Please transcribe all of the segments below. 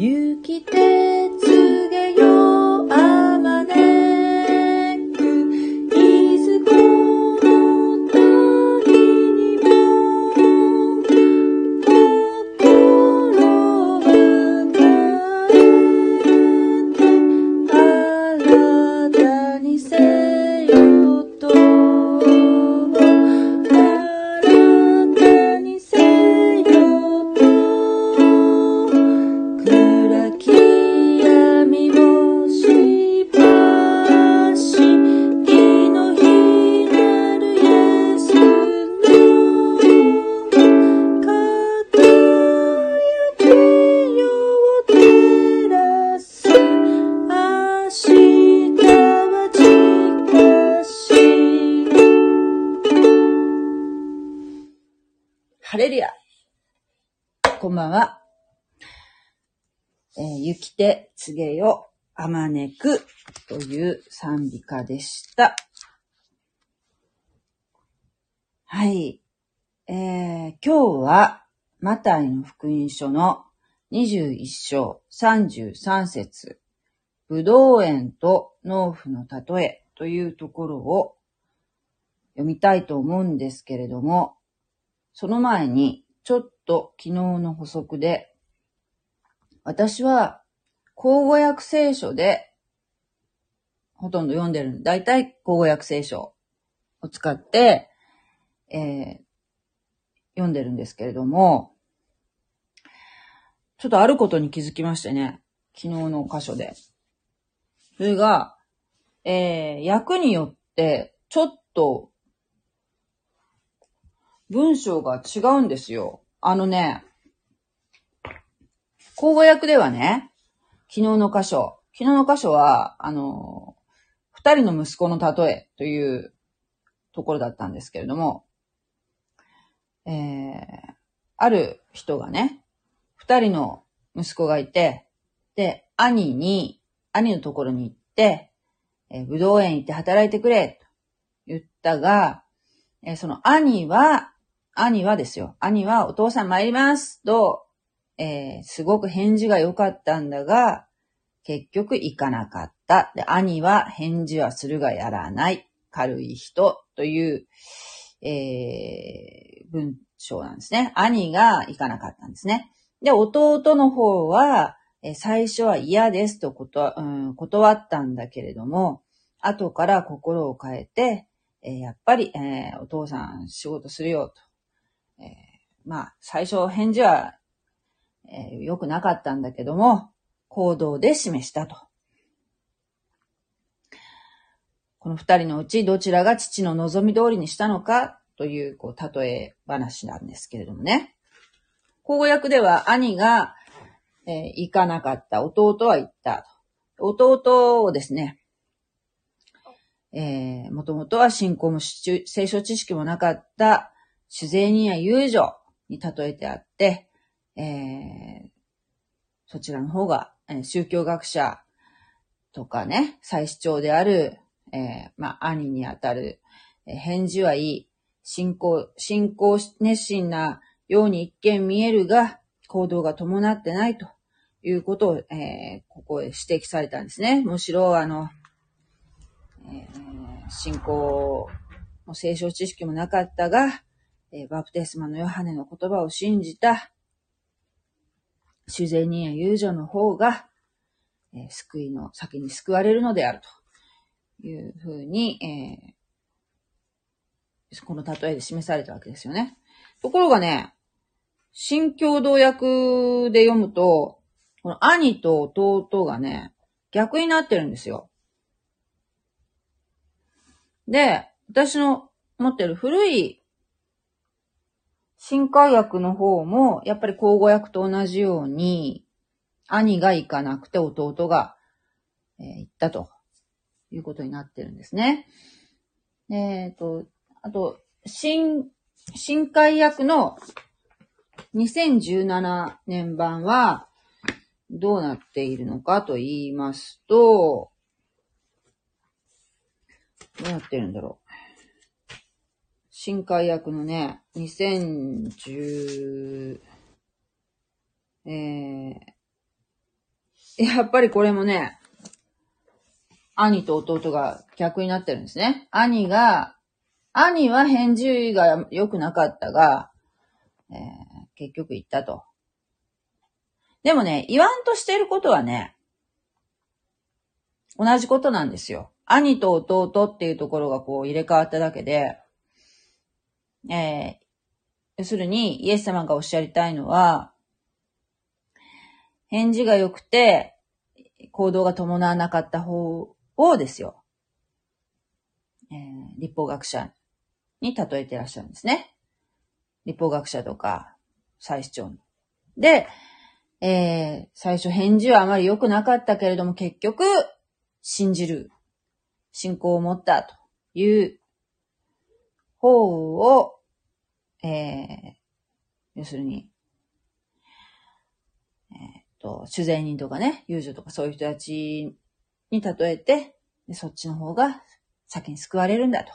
雪てつげよあまねく、いずこの谷にも心を変えて新たにせよと、新たにせよと。ハレルヤ、こんばんは。雪手つげよあまねくという賛美歌でした。はい、今日はマタイの福音書の21章33節、ぶどう園と農夫のたとえというところを読みたいと思うんですけれども、その前に、ちょっと昨日の補足で、私は、口語訳聖書で、ほとんど読んでる。だいたい口語訳聖書を使って、読んでるんですけれども、ちょっとあることに気づきましてね、昨日の箇所で。それが、訳によって、ちょっと、文章が違うんですよ。口語訳ではね、昨日の箇所は、二人の息子の例えというところだったんですけれども、ある人がね、二人の息子がいて、で、兄のところに行って、ぶどう園行って働いてくれ、と言ったが、その兄はですよ。兄はお父さん参りますと、すごく返事が良かったんだが、結局行かなかった。で、兄は返事はするがやらない。軽い人という、文章なんですね。兄が行かなかったんですね。で、弟の方は、最初は嫌ですと断ったんだけれども、後から心を変えて、やっぱり、お父さん仕事するよと。まあ、最初返事は良くなかったんだけども、行動で示したと。この二人のうちどちらが父の望み通りにしたのかという、例え話なんですけれどもね。口語訳では兄が、行かなかった。弟は行ったと。弟をですね、もともとは信仰も聖書知識もなかった酒税人や遊女に例えてあって、そちらの方が、宗教学者とかね、祭司長である、兄にあたる、返事はいい、信仰熱心なように一見見えるが、行動が伴ってないということを、ここへ指摘されたんですね。むしろ信仰も聖書知識もなかったが、バプテスマのヨハネの言葉を信じた酒税人や遊女の方が、救いの先に救われるのであるというふうに、この例えで示されたわけですよね。ところがね、新共同訳で読むと、この兄と弟がね、逆になってるんですよ。で、私の持ってる古い新海訳の方も、やっぱり口語訳と同じように、兄が行かなくて弟が行ったということになってるんですね。あと、新海訳の2017年版はどうなっているのかと言いますと、どうなってるんだろう。新海訳のね、やっぱりこれもね、兄と弟が逆になってるんですね。兄は返事が良くなかったが、結局行ったと。でもね、言わんとしていることはね、同じことなんですよ。兄と弟っていうところがこう入れ替わっただけで、要するにイエス様がおっしゃりたいのは、返事が良くて行動が伴わなかった方をですよ、律法学者に例えていらっしゃるんですね。律法学者とか祭司長で、最初返事はあまり良くなかったけれども、結局信じる信仰を持ったという方を、要するに主税人とかね、遊女とかそういう人たちに例えて、そっちの方が先に救われるんだと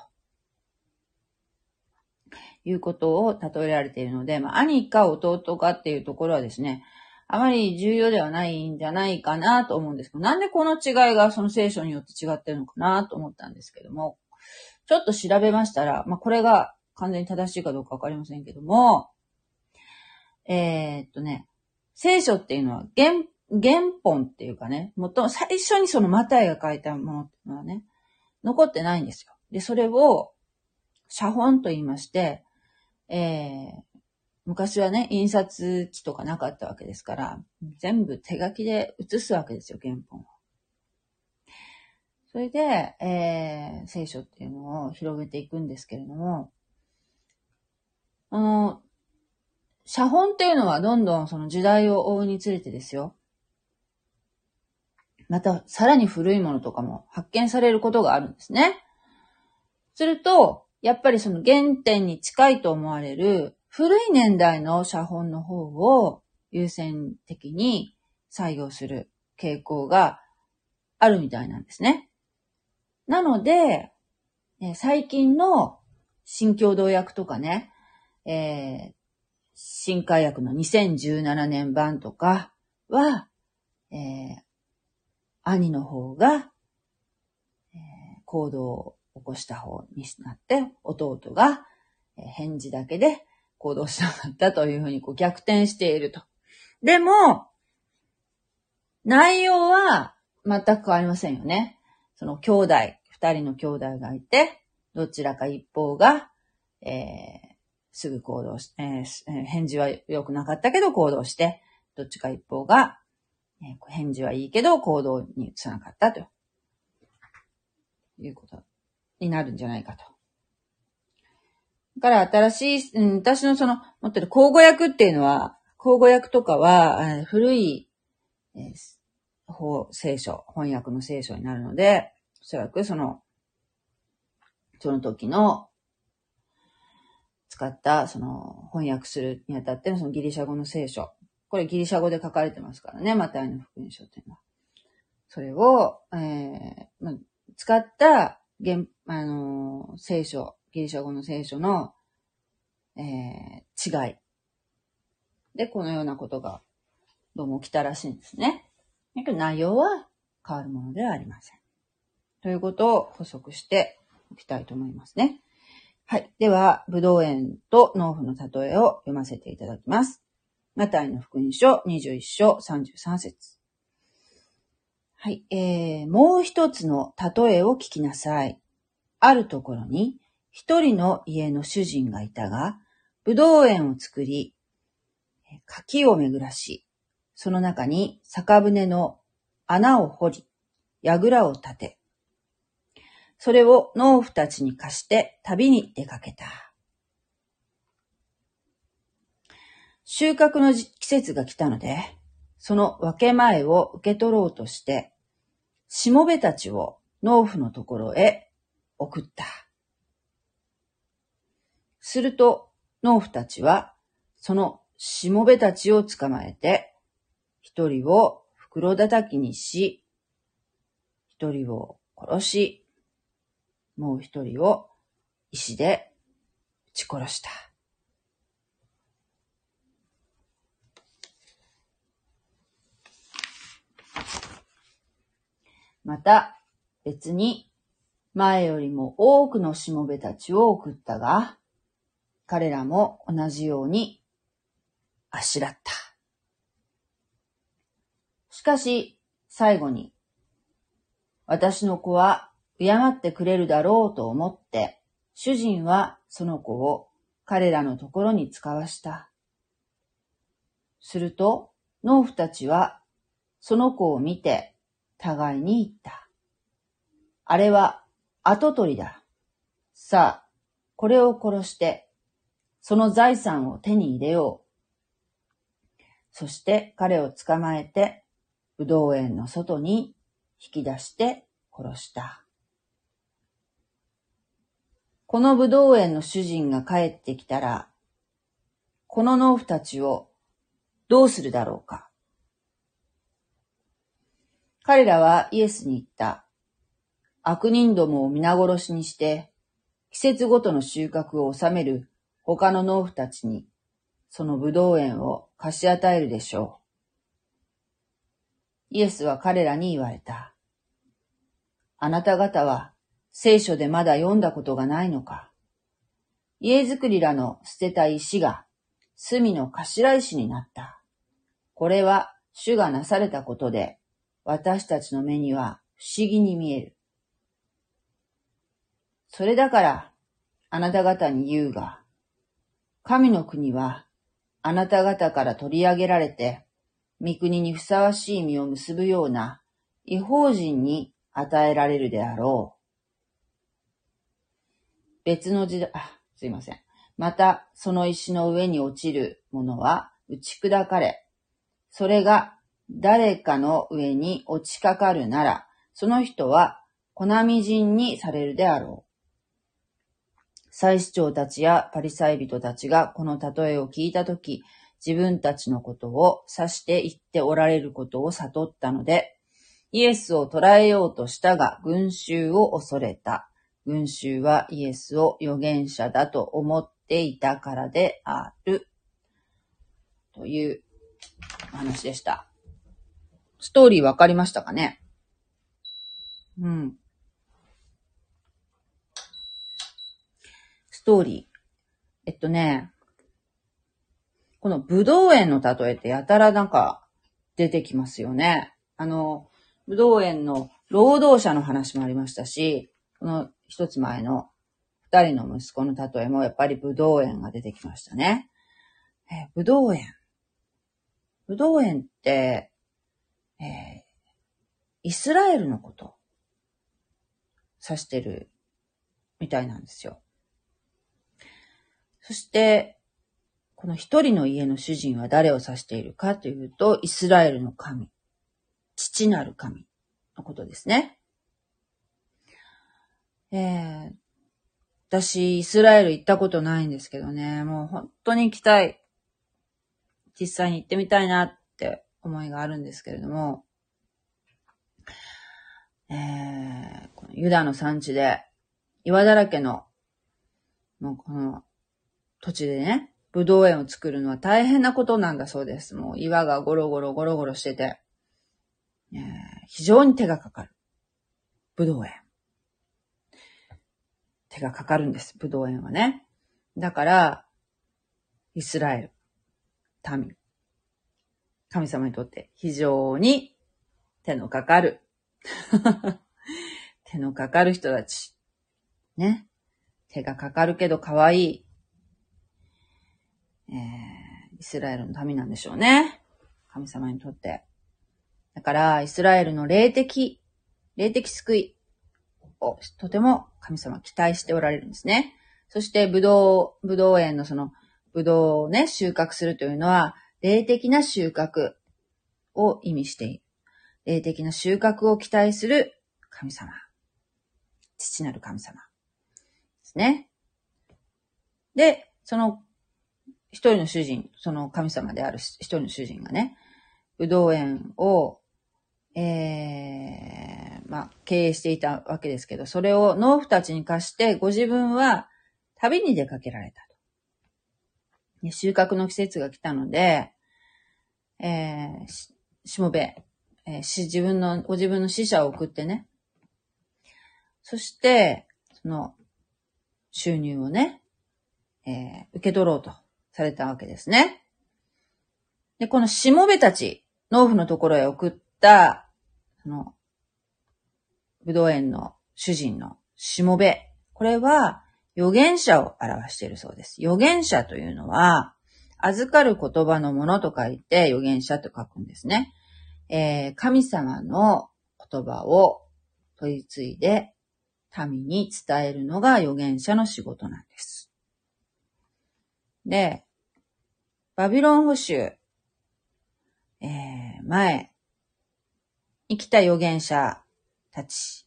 いうことを例えられているので、まあ、兄か弟かっていうところはですね、あまり重要ではないんじゃないかなと思うんですけど、なんでこの違いがその聖書によって違ってるのかなと思ったんですけども、ちょっと調べましたら、まあ、これが完全に正しいかどうかわかりませんけども、聖書っていうのは原本っていうかね、最初にそのマタイが書いたものっていうのはね、残ってないんですよ。で、それを写本と言いまして、昔はね、印刷機とかなかったわけですから、全部手書きで写すわけですよ、原本を。それで、聖書っていうのを広げていくんですけれども、写本っていうのはどんどんその時代を追うにつれてですよ。またさらに古いものとかも発見されることがあるんですね。すると、やっぱりその原点に近いと思われる古い年代の写本の方を優先的に採用する傾向があるみたいなんですね。なので、最近の新共同訳とかね、新改訳の2017年版とかは、兄の方が、行動を起こした方になって、弟が、返事だけで行動しなかったというふうにこう逆転していると。でも、内容は全く変わりませんよね。その二人の兄弟がいて、どちらか一方が、すぐ行動して、返事は良くなかったけど行動して、どっちか一方が、返事はいいけど行動に移さなかったということになるんじゃないかと。だから新しい、私のその持ってる口語訳とかは古い、翻訳の聖書になるので、おそらくその時の使った、翻訳するにあたってのギリシャ語の聖書。これギリシャ語で書かれてますからね、マタイの福音書というのは。それを、使った聖書、ギリシャ語の聖書の、違い。で、このようなことがどうも起きたらしいんですね。だけど内容は変わるものではありません。ということを補足しておきたいと思いますね。はい。では、ブドウ園と農夫の例えを読ませていただきます。マタイの福音書21章33節。はい。もう一つの例えを聞きなさい。あるところに一人の家の主人がいたが、ブドウ園を作り、垣を巡らし、その中に酒舟の穴を掘り、櫓を立て、それを農夫たちに貸して旅に出かけた。収穫の季節が来たので、その分け前を受け取ろうとして、しもべたちを農夫のところへ送った。すると農夫たちは、そのしもべたちを捕まえて、一人を袋叩きにし、一人を殺し、もう一人を石で撃ち殺した。また別に前よりも多くのしもべたちを送ったが、彼らも同じようにあしらった。しかし最後に、私の子は敬ってくれるだろうと思って、主人はその子を彼らのところに使わした。すると、農夫たちはその子を見て互いに言った。あれは跡取りだ。さあ、これを殺して、その財産を手に入れよう。そして彼を捕まえて、ブドウ園の外に引き出して殺した。このブドウ園の主人が帰ってきたら、この農夫たちをどうするだろうか。彼らはイエスに言った。悪人どもを皆殺しにして、季節ごとの収穫を収める他の農夫たちに、そのブドウ園を貸し与えるでしょう。イエスは彼らに言われた。あなた方は聖書でまだ読んだことがないのか。家づくりらの捨てた石が隅の頭石になった。これは主がなされたことで、私たちの目には不思議に見える。それだから、あなた方に言うが、神の国は、あなた方から取り上げられて、御国にふさわしい実を結ぶような、異邦人に与えられるであろう。また、その石の上に落ちるものは、打ち砕かれ、それが誰かの上に落ちかかるなら、その人は、粉みじんにされるであろう。祭司長たちやパリサイ人たちがこの例えを聞いたとき、自分たちのことを指して言っておられることを悟ったので、イエスを捕らえようとしたが群衆を恐れた。群衆はイエスを預言者だと思っていたからである。というお話でした。ストーリーわかりましたかね？うん。ストーリー。このブドウ園の例えってやたらなんか出てきますよね。ブドウ園の労働者の話もありましたし、この一つ前の二人の息子の例えもやっぱりブドウ園が出てきましたね。ブドウ園。ブドウ園って、イスラエルのこと指してるみたいなんですよ。そして、この一人の家の主人は誰を指しているかというと、イスラエルの神、父なる神のことですね。私、イスラエル行ったことないんですけどね、もう本当に行きたい。実際に行ってみたいなって思いがあるんですけれども、このユダの産地で、岩だらけの、もうこの、土地でね、ブドウ園を作るのは大変なことなんだそうです。もう岩がゴロゴロしてて、非常に手がかかる。ブドウ園。手がかかるんです、ブドウ園はね。だから、イスラエル、民。神様にとって非常に手のかかる。手のかかる人たち。ね。手がかかるけど可愛い。イスラエルの民なんでしょうね。神様にとって。だから、イスラエルの霊的救いをとても神様は期待しておられるんですね。そして、ブドウ園のその、ブドウをね、収穫するというのは、霊的な収穫を意味している。霊的な収穫を期待する神様。父なる神様。ですね。で、その、一人の主人、その神様である一人の主人がね、ブドウ園を、経営していたわけですけど、それを農夫たちに貸して、ご自分は旅に出かけられたと。収穫の季節が来たので、しもべご自分の使者を送ってね。そして、その、収入をね、受け取ろうとされたわけですね。で、このしもべたち、農夫のところへ送った、その、ぶどう園の主人のしもべ。これは、預言者を表しているそうです。預言者というのは、預かる言葉のものと書いて、預言者と書くんですね。神様の言葉を取り継いで、民に伝えるのが預言者の仕事なんです。で、バビロン捕囚、前、生きた預言者たち、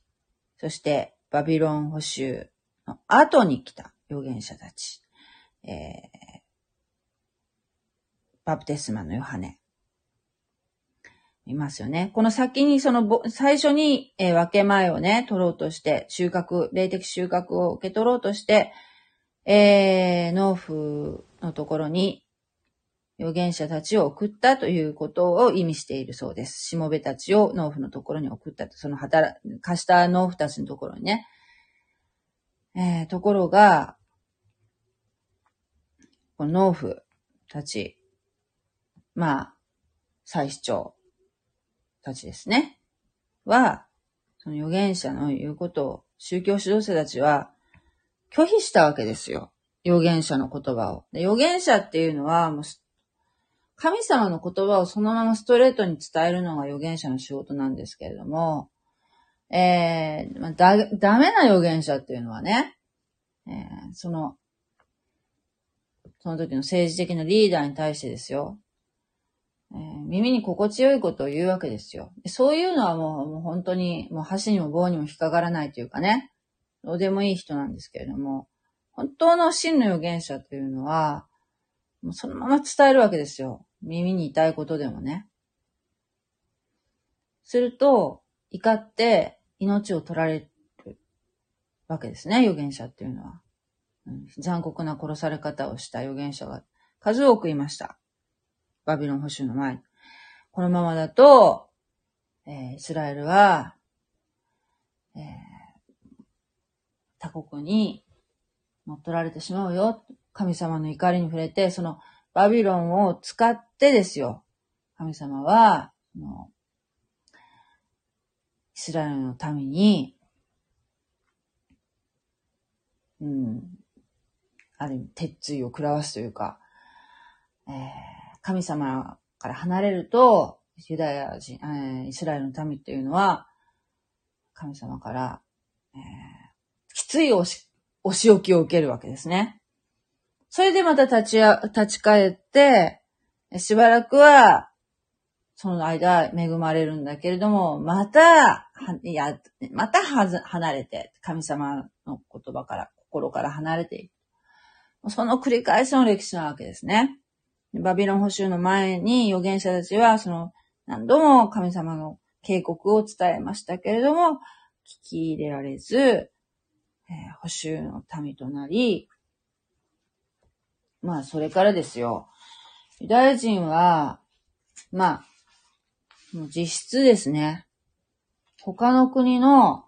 そしてバビロン捕囚の後に来た預言者たち、バプテスマのヨハネ、いますよね。この先にその最初に分け前をね、取ろうとして、霊的収穫を受け取ろうとして、農夫のところに預言者たちを送ったということを意味しているそうです。しもべたちを農夫のところに送ったと、その貸した農夫たちのところにね。ところが、この農夫たち、まあ、祭司長、たちですね。は、その預言者の言うことを、宗教指導者たちは拒否したわけですよ。預言者の言葉を。で、預言者っていうのは、もう、神様の言葉をそのままストレートに伝えるのが預言者の仕事なんですけれども、ダメな預言者っていうのはね、その時の政治的なリーダーに対してですよ。耳に心地よいことを言うわけですよ。そういうのはもう本当に、もう箸にも棒にも引っかからないというかね、どうでもいい人なんですけれども、本当の真の預言者というのは、もうそのまま伝えるわけですよ。耳に痛いことでもね。すると、怒って命を取られるわけですね、預言者っていうのは。残酷な殺され方をした預言者が数多くいました。バビロン捕囚の前。このままだと、イスラエルは、他国に乗っ取られてしまうよ。神様の怒りに触れて、そのバビロンを使ってですよ。神様は、イスラエルの民に、ある意味、鉄槌を食らわすというか、神様から離れると、ユダヤ人、イスラエルの民っていうのは、神様から、きついお仕置きを受けるわけですね。それでまた立ち返って、しばらくは、その間恵まれるんだけれども、離れて、神様の言葉から、心から離れていく。その繰り返しの歴史なわけですね。バビロン捕囚の前に預言者たちは、何度も神様の警告を伝えましたけれども、聞き入れられず、捕囚の民となり、まあ、それからですよ。ユダヤ人は、まあ、もう実質ですね。他の国の、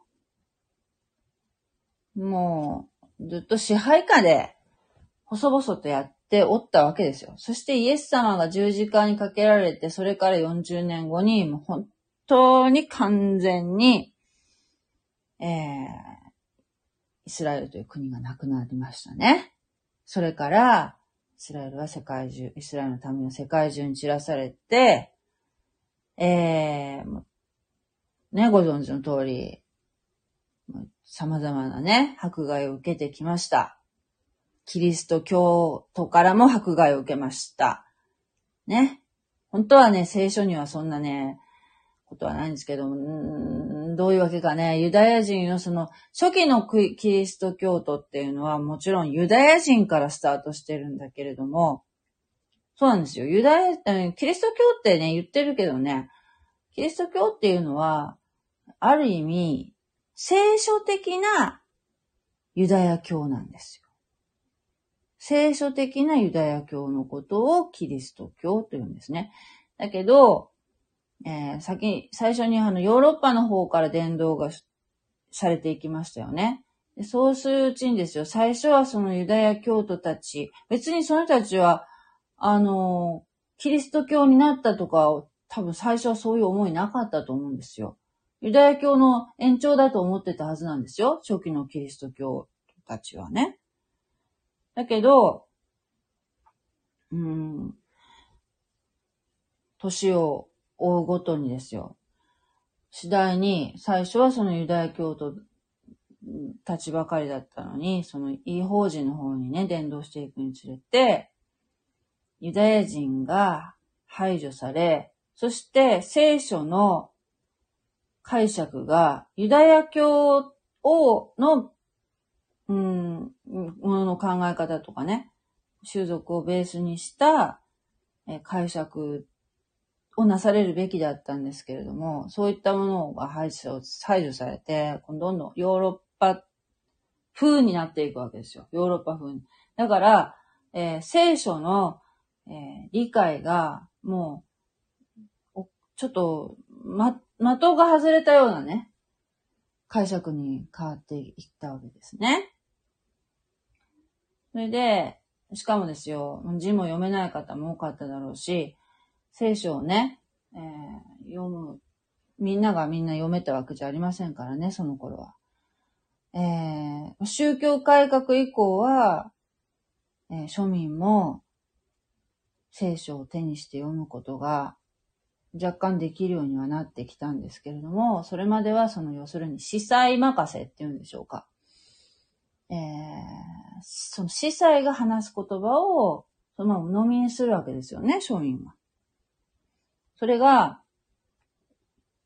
もう、ずっと支配下で、細々とやって、で、おったわけですよ。そしてイエス様が十字架にかけられて、それから40年後に、もう本当に完全に、イスラエルという国がなくなりましたね。それから、イスラエルの民は世界中に散らされて、ね、ご存知の通り、様々なね、迫害を受けてきました。キリスト教徒からも迫害を受けました。ね。本当はね、聖書にはそんなね、ことはないんですけども、どういうわけかね、ユダヤ人のその、初期のキリスト教徒っていうのはもちろんユダヤ人からスタートしてるんだけれども、そうなんですよ。キリスト教ってね、言ってるけどね、キリスト教っていうのは、ある意味、聖書的なユダヤ教なんですよ。聖書的なユダヤ教のことをキリスト教というんですね。だけど、最初にヨーロッパの方から伝道がされていきましたよね。そうするうちにですよ、最初はそのユダヤ教徒たち、別にその人たちは、キリスト教になったとか、多分最初はそういう思いなかったと思うんですよ。ユダヤ教の延長だと思ってたはずなんですよ、初期のキリスト教たちはね。だけど、年を追うごとにですよ、次第に最初はそのユダヤ教徒たちばかりだったのに、その異邦人の方にね、伝道していくにつれて、ユダヤ人が排除され、そして聖書の解釈がユダヤ教の、ものの考え方とかね、種族をベースにした解釈をなされるべきだったんですけれども、そういったものが排除されて、どんどんヨーロッパ風になっていくわけですよ。ヨーロッパ風に。だから、聖書の、理解がもうちょっと的が外れたようなね、解釈に変わっていったわけですね。それで、しかもですよ、字も読めない方も多かっただろうし、聖書をね、読む、みんな読めたわけじゃありませんからね、その頃は。宗教改革以降は、庶民も聖書を手にして読むことが若干できるようにはなってきたんですけれども、それまではその要するに司祭任せっていうんでしょうか。その司祭が話す言葉をそのまま鵜呑みにするわけですよね、庶民は。それが、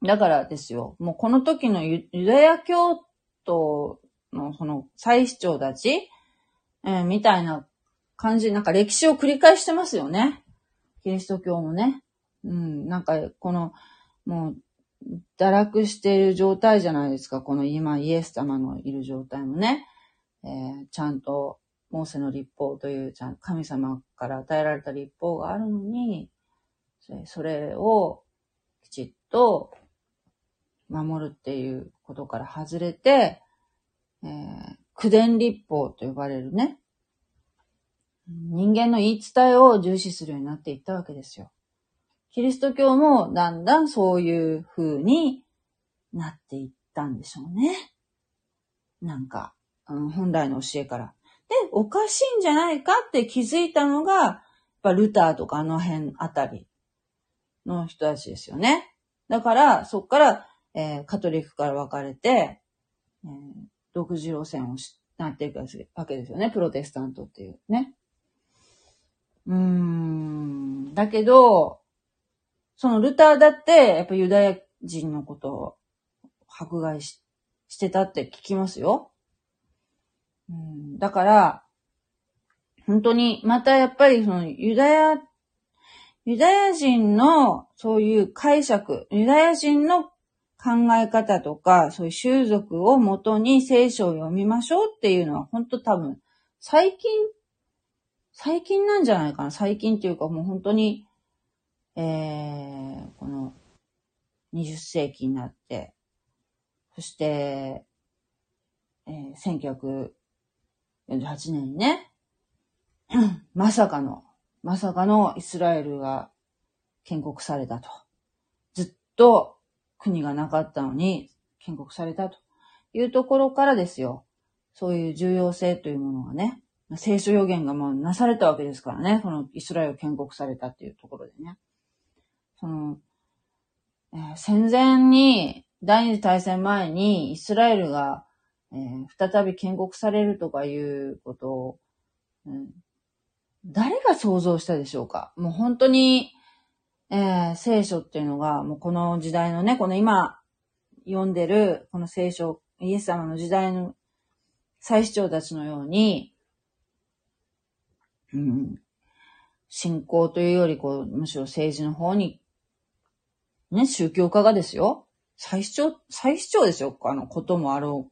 だからですよ、もうこの時のユダヤ教徒のその祭司長たち、みたいな感じ、なんか歴史を繰り返してますよね。キリスト教もね。なんかこの、もう、堕落している状態じゃないですか。この今イエス様のいる状態もね。ちゃんと、モーセの律法という、神様から与えられた律法があるのに、それをきちっと守るっていうことから外れて、口伝律法と呼ばれるね、人間の言い伝えを重視するようになっていったわけですよ。キリスト教もだんだんそういう風になっていったんでしょうね。なんか、本来の教えから。で、おかしいんじゃないかって気づいたのが、やっぱルターとかあの辺あたりの人たちですよね。だから、そっから、カトリックから分かれて、独自路線をなっていくわけですよね。プロテスタントっていうね。だけど、そのルターだって、やっぱユダヤ人のことを迫害してたって聞きますよ。だから、本当に、またやっぱりそのユダヤ人のそういう解釈、ユダヤ人の考え方とか、そういう習俗をもとに聖書を読みましょうっていうのは、本当多分、最近なんじゃないかな。最近っていうかもう本当に、この20世紀になって、そして、1948年にね、まさかのイスラエルが建国されたと。ずっと国がなかったのに建国されたというところからですよ、そういう重要性というものがね、聖書予言がまあなされたわけですからね、このイスラエル建国されたっていうところでね。その、戦前に、第二次大戦前にイスラエルが再び建国されるとかいうことを、誰が想像したでしょうか。もう本当に、聖書っていうのが、もうこの時代のね、この今読んでるこの聖書、イエス様の時代の祭司長たちのように、信仰というよりむしろ政治の方に、ね、宗教家がですよ。祭司長ですよ。こともあろ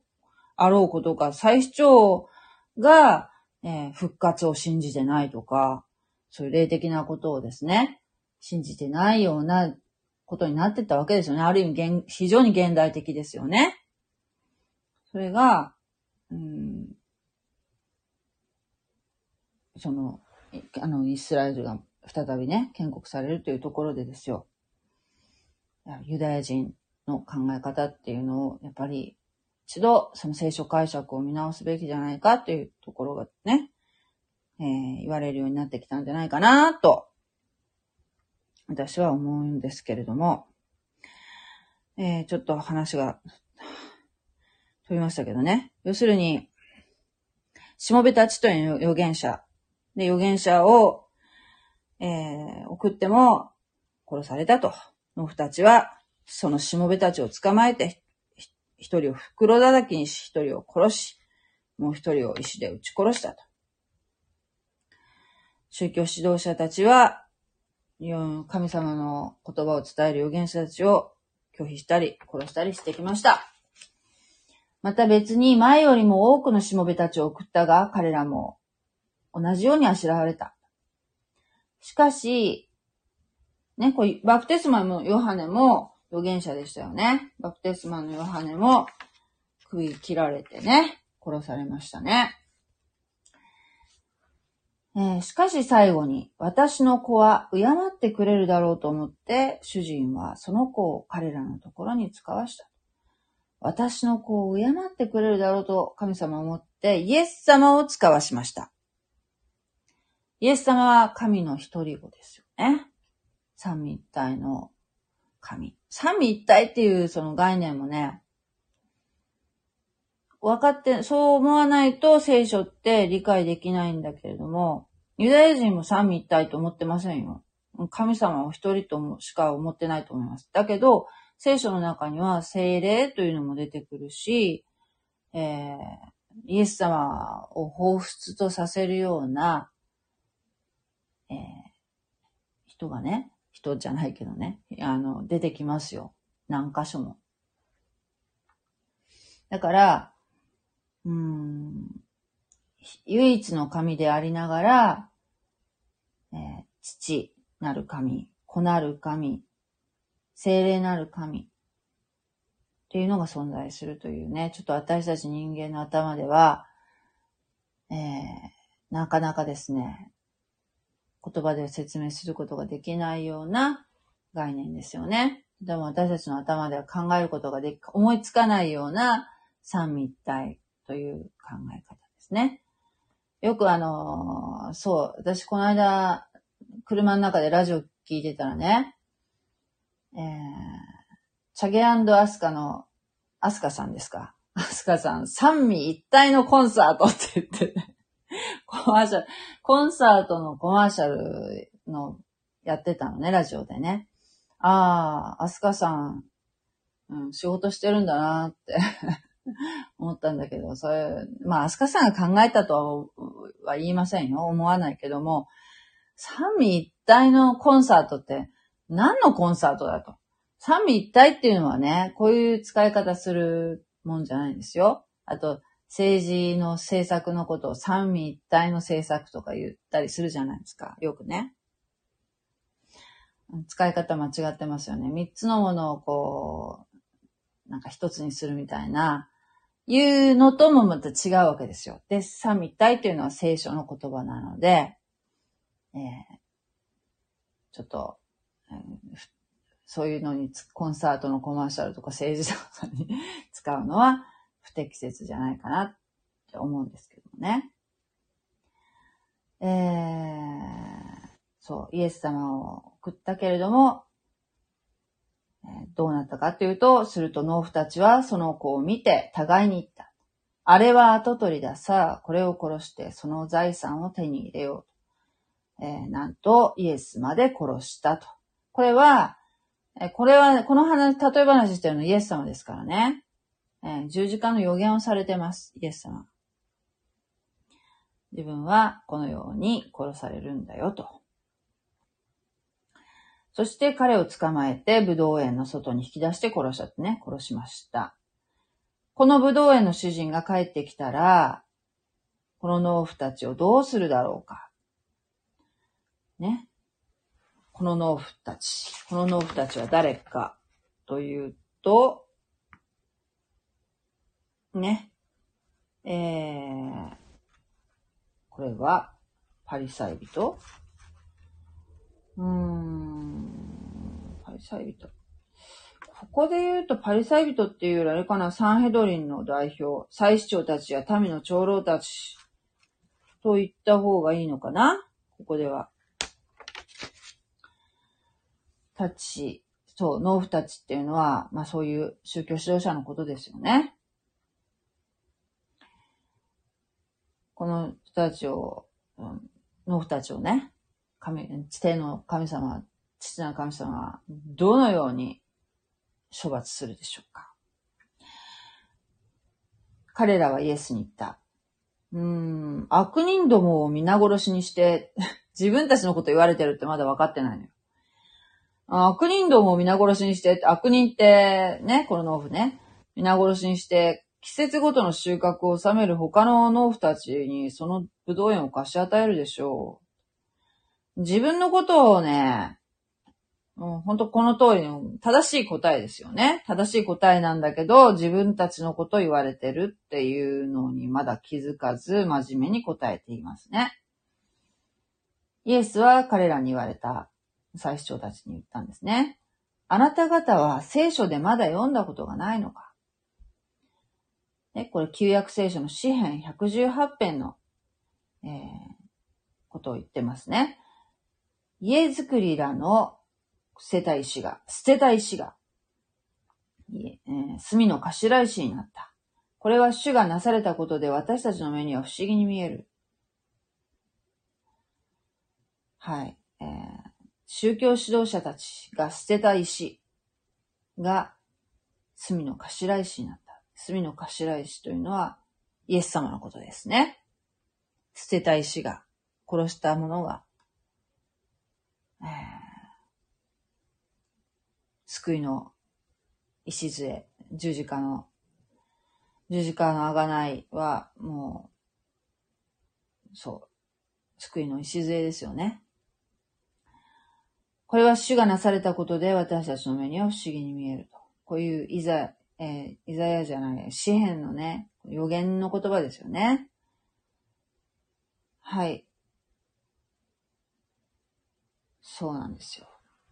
うことか、祭司長が、復活を信じてないとか、そういう霊的なことをですね、信じてないようなことになってったわけですよね。ある意味、非常に現代的ですよね。それが、イスラエルが再びね、建国されるというところでですよ。ユダヤ人の考え方っていうのを、やっぱり一度その聖書解釈を見直すべきじゃないかというところがね、言われるようになってきたんじゃないかなと、私は思うんですけれども、ちょっと話が飛びましたけどね。要するに、しもべたちという預言者。で、預言者を、送っても殺されたと。農夫たちは、そのしもべたちを捕まえて、一人を袋叩きにし、一人を殺し、もう一人を石で撃ち殺したと。宗教指導者たちは、神様の言葉を伝える預言者たちを拒否したり、殺したりしてきました。また別に前よりも多くのしもべたちを送ったが、彼らも同じようにあしらわれた。しかし、ね、こうバプテスマのヨハネも預言者でしたよね。バプテスマのヨハネも首切られてね、殺されましたね。しかし最後に、私の子は敬ってくれるだろうと思って、主人はその子を彼らのところに遣わした。私の子を敬ってくれるだろうと神様は思って、イエス様を遣わしました。イエス様は神の一人子ですよね。三位一体の神。三位一体っていうその概念もね、分かって、そう思わないと聖書って理解できないんだけれども、ユダヤ人も三位一体と思ってませんよ。神様を一人としか思ってないと思います。だけど、聖書の中には聖霊というのも出てくるし、イエス様を彷彿とさせるような、人がね、人じゃないけどね、出てきますよ。何箇所も。だから、唯一の神でありながら、父なる神、子なる神、聖霊なる神っていうのが存在するというね、ちょっと私たち人間の頭では、なかなかですね、言葉で説明することができないような概念ですよね。でも私たちの頭では考えることが思いつかないような三位一体という考え方ですね。よく私この間、車の中でラジオ聞いてたらね、チャゲ&アスカのアスカさんですか。アスカさん、三位一体のコンサートって言って、ね、コンサートのコマーシャルのやってたのね、ラジオでね。ああ、アスカさん、仕事してるんだなって思ったんだけど、まあアスカさんが考えたとは言いませんよ。思わないけども、三位一体のコンサートって、何のコンサートだと。三位一体っていうのはね、こういう使い方するもんじゃないんですよ。あと、政治の政策のことを三位一体の政策とか言ったりするじゃないですか。よくね。使い方間違ってますよね。三つのものをこう、なんか一つにするみたいな、いうのともまた違うわけですよ。で、三位一体っていうのは聖書の言葉なので、ちょっと、そういうのにコンサートのコマーシャルとか政治とかに使うのは不適切じゃないかなって思うんですけどね。そう、イエス様を送ったけれども、どうなったかというと、すると農夫たちはその子を見て互いに言った。あれは跡取りださ、これを殺してその財産を手に入れよう。なんとイエスまで殺したと。これは、この話、例え話してるのイエス様ですからね。十字架の予言をされてます、イエス様。自分はこのように殺されるんだよと。そして彼を捕まえて、ブドウ園の外に引き出して殺したってね、殺しました。このブドウ園の主人が帰ってきたら、この農夫たちをどうするだろうか。ね。この農夫たちは誰かというと、ね、これはパリサイ人、パリサイ人。ここで言うとパリサイ人っていうよりあれかな、サンヘドリンの代表、祭司長たちや民の長老たちと言った方がいいのかな、ここでは。たち、そう、農夫たちっていうのは、まあそういう宗教指導者のことですよね。この人たちを、農夫たちをね、父なる神様は、どのように処罰するでしょうか。彼らはイエスに言った。悪人どもを皆殺しにして、自分たちのこと言われてるってまだ分かってないのよ。悪人どもを皆殺しにして、悪人って、ね、この農夫ね、皆殺しにして、季節ごとの収穫を収める他の農夫たちにそのブドウ園を貸し与えるでしょう。自分のことをね、本当この通りの正しい答えですよね。正しい答えなんだけど、自分たちのことを言われてるっていうのにまだ気づかず、真面目に答えていますね。イエスは彼らに言われた、祭司長たちに言ったんですね。あなた方は聖書でまだ読んだことがないのか。ね、これ旧約聖書の詩編118編の、ことを言ってますね。家づくりらの捨てた石が、隅の頭石になった。これは主がなされたことで私たちの目には不思議に見える。はい。宗教指導者たちが捨てた石が隅の頭石になった。隅の頭石というのはイエス様のことですね。捨てた石が、殺したものが、救いの礎、十字架の贖いはもう、そう、救いの礎ですよね。これは主がなされたことで私たちの目には不思議に見えると。こういうイザヤじゃない、詩編のね、予言の言葉ですよね。はい。そうなんですよ。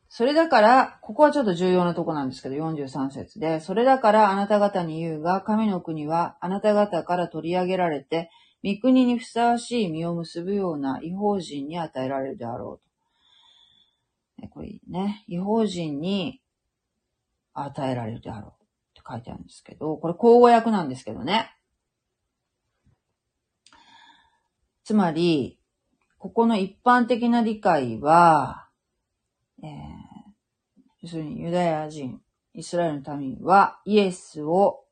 それだから、ここはちょっと重要なとこなんですけど、43節で、それだからあなた方に言うが、神の国はあなた方から取り上げられて、御国にふさわしい実を結ぶような異邦人に与えられるであろうと。これね、異邦人に与えられるであろう。書いてあるんですけど、これ口語訳なんですけどね。つまり、ここの一般的な理解は、要するにユダヤ人、イスラエルの民はイエスを、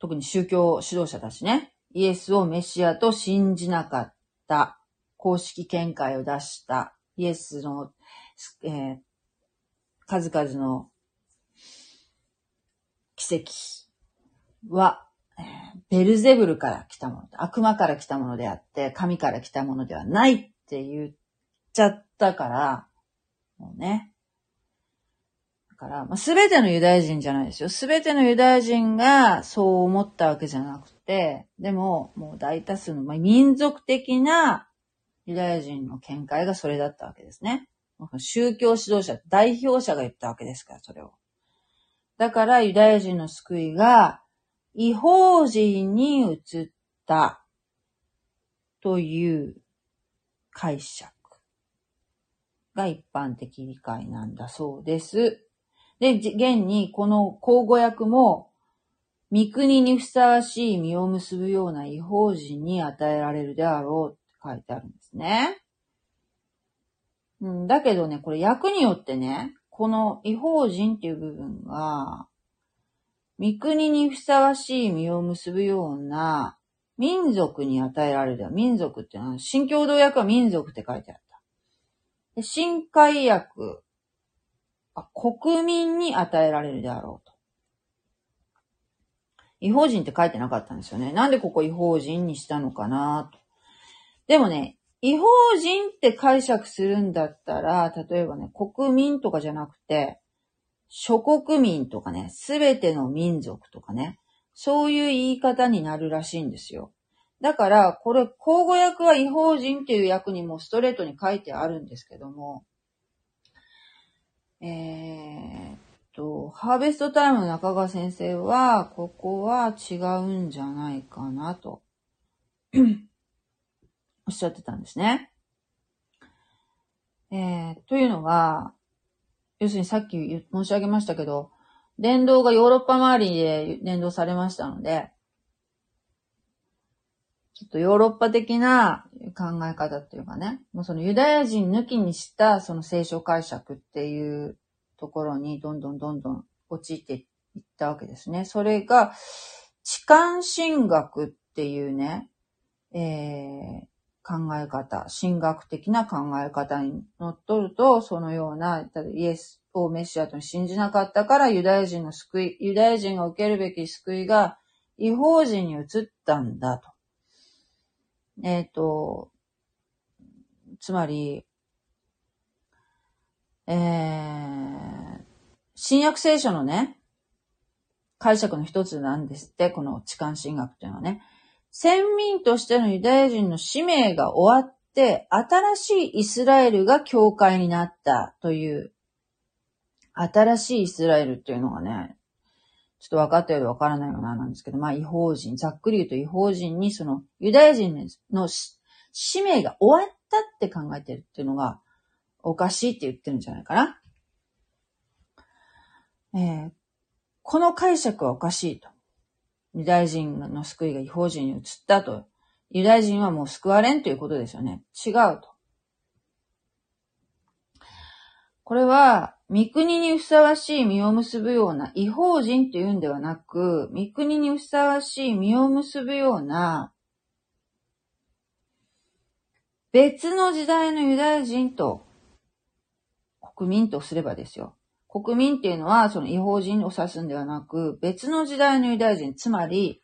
特に宗教指導者たちね、イエスをメシアと信じなかった、公式見解を出した、イエスの、数々の奇跡は、ベルゼブルから来たもの、悪魔から来たものであって、神から来たものではないって言っちゃったから、もうね。だから、まあ、すべてのユダヤ人じゃないですよ。すべてのユダヤ人がそう思ったわけじゃなくて、でも、もう大多数の、まあ、民族的なユダヤ人の見解がそれだったわけですね。宗教指導者、代表者が言ったわけですから、それを。だからユダヤ人の救いが異邦人に移ったという解釈が一般的理解なんだそうです。で、現にこの口語訳も御国にふさわしい実を結ぶような異邦人に与えられるであろうって書いてあるんですね。だけどね、これ訳によってね、この異邦人っていう部分が、御国にふさわしい実を結ぶような民族に与えられる。民族ってのは、新共同訳は民族って書いてあった。で、新海訳、国民に与えられるであろうと。異邦人って書いてなかったんですよね。なんでここ異邦人にしたのかなと。でもね、違法人って解釈するんだったら、例えばね、国民とかじゃなくて、諸国民とかね、すべての民族とかね、そういう言い方になるらしいんですよ。だから、これ、口語訳は違法人っていう訳にもストレートに書いてあるんですけども、ハーベストタイムの中川先生は、ここは違うんじゃないかなと、おっしゃってたんですね。というのが、要するにさっき申し上げましたけど、伝道がヨーロッパ周りで伝道されましたので、ちょっとヨーロッパ的な考え方っていうかね、もうそのユダヤ人抜きにしたその聖書解釈っていうところにどんどん陥っていったわけですね。それが、知観神学っていうね、考え方、神学的な考え方にのっとると、そのような、イエスをメシアと信じなかったから、ユダヤ人が受けるべき救いが違法人に移ったんだと。つまり、新約聖書のね、解釈の一つなんですって、この知観神学っていうのはね。先民としてのユダヤ人の使命が終わって、新しいイスラエルが教会になったという、新しいイスラエルっていうのがね、ちょっと分かったようで分からないようななんですけど、まあ違法人、ざっくり言うと違法人にそのユダヤ人の使命が終わったって考えてるっていうのがおかしいって言ってるんじゃないかな。この解釈はおかしいと。ユダヤ人の救いが違法人に移ったと。ユダヤ人はもう救われんということですよね。違うと。これは、御国にふさわしい実を結ぶような違法人というんではなく、御国にふさわしい実を結ぶような別の時代のユダヤ人と国民とすればですよ。国民っていうのはその違法人を指すんではなく、別の時代のユダヤ人、つまり、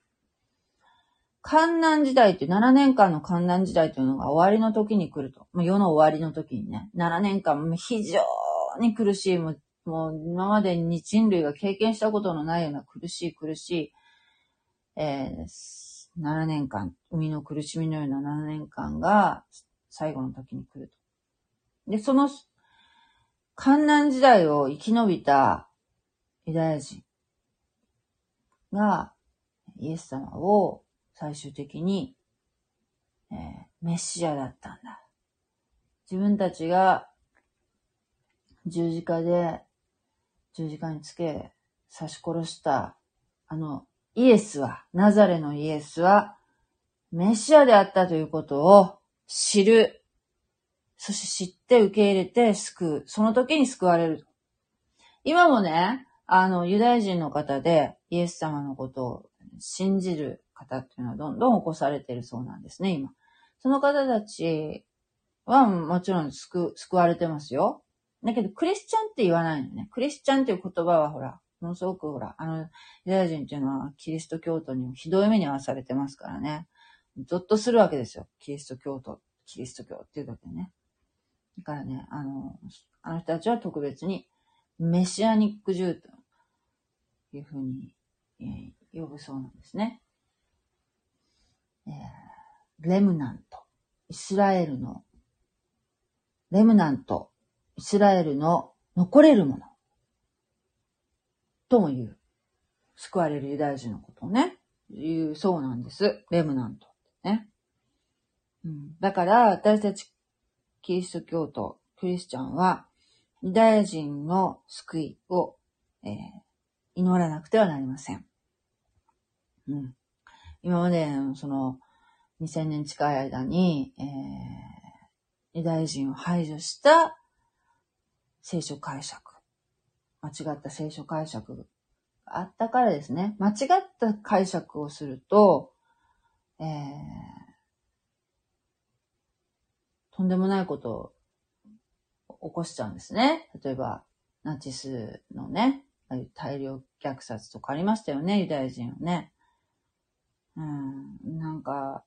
患難時代という、7年間の患難時代というのが終わりの時に来ると。世の終わりの時にね、7年間非常に苦しい、もう今までに人類が経験したことのないような苦しい、7年間、海の苦しみのような7年間が最後の時に来ると。で、その、患難時代を生き延びたユダヤ人がイエス様を最終的に、メシアだったんだ。自分たちが十字架につけ刺し殺したあのイエスは、ナザレのイエスはメシアであったということを知る。そして知って受け入れて救う。その時に救われる。今もね、ユダヤ人の方でイエス様のことを信じる方っていうのはどんどん起こされているそうなんですね、今。その方たちはもちろん救われてますよ。だけど、クリスチャンって言わないのね。クリスチャンっていう言葉はものすごくユダヤ人っていうのはキリスト教徒にもひどい目に遭わされてますからね。ゾッとするわけですよ。キリスト教っていうだけでね。だからね、あの人たちは特別にメシアニックジューというふうに、呼ぶそうなんですね。レムナント、イスラエルの残れるものとも言う、救われるユダヤ人のことをね、言うそうなんです。レムナントね。だから私たちキリスト教徒、クリスチャンは、ユダヤ人の救いを、祈らなくてはなりません。今まで、その、2000年近い間に、ユダヤ人を排除した聖書解釈、間違った聖書解釈があったからですね、間違った解釈をすると、とんでもないことを起こしちゃうんですね。例えば、ナチスのね、大量虐殺とかありましたよね、ユダヤ人はね。なんか、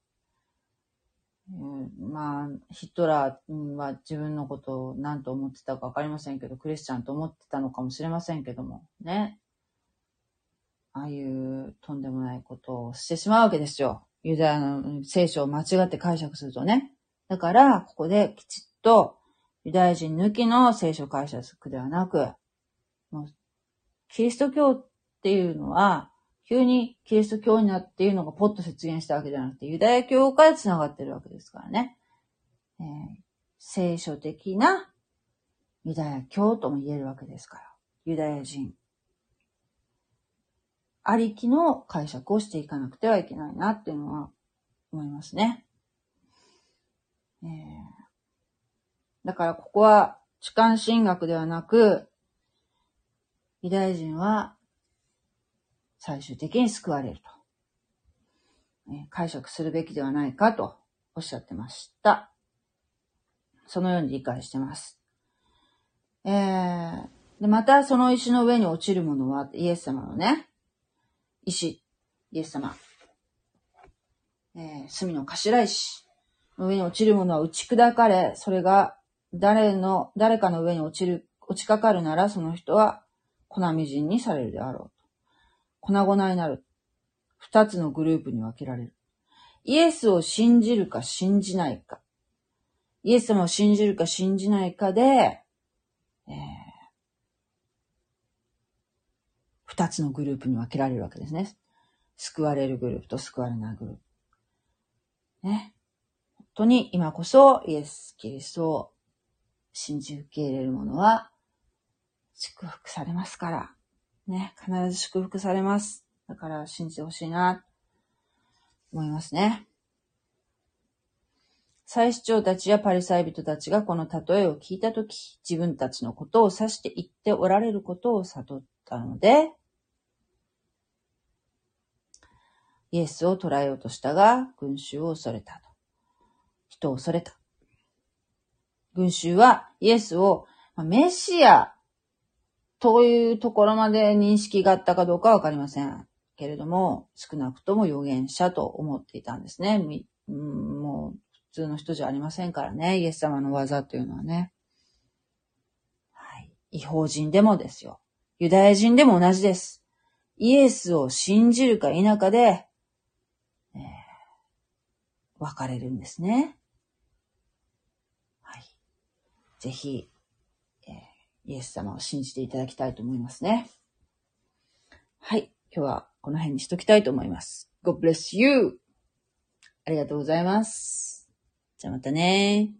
まあ、ヒトラーは自分のことを何と思ってたか分かりませんけど、クリスチャンと思ってたのかもしれませんけども、ね。ああいうとんでもないことをしてしまうわけですよ。ユダヤの聖書を間違って解釈するとね。だから、ここできちっとユダヤ人抜きの聖書解釈ではなく、もうキリスト教っていうのは、急にキリスト教になっていうのがポッと出現したわけじゃなくて、ユダヤ教から繋がってるわけですからね。聖書的なユダヤ教とも言えるわけですから。ユダヤ人ありきの解釈をしていかなくてはいけないなっていうのは思いますね。だからここは主観神学ではなく、ユダヤ人は最終的に救われると、解釈するべきではないかとおっしゃってました。そのように理解してます。でまたその石の上に落ちるものはイエス様のね、石、イエス様、隅の頭石の上に落ちるものは打ち砕かれ、それが誰かの上に落ちかかるならその人は粉みじんにされるであろう。粉々になる。二つのグループに分けられる。イエスを信じるか信じないか。イエス様を信じるか信じないかで、二つのグループに分けられるわけですね。救われるグループと救われないグループ。ね。本当に今こそイエス・キリストを信じ受け入れる者は祝福されますから。ね、必ず祝福されます。だから信じてほしいな、思いますね。祭司長たちやパリサイ人たちがこの例えを聞いたとき、自分たちのことを指して言っておられることを悟ったので、イエスを捕らえようとしたが、群衆を恐れたと。人を恐れた。群衆はイエスをメシア、というところまで認識があったかどうかはわかりませんけれども、少なくとも預言者と思っていたんですね。もう普通の人じゃありませんからね、イエス様の技というのはね。はい。異邦人でもですよ。ユダヤ人でも同じです。イエスを信じるか否かで、分かれるんですね。はい。ぜひ、イエス様を信じていただきたいと思いますね。はい。今日はこの辺にしときたいと思います。God bless you! ありがとうございます。じゃあまたね。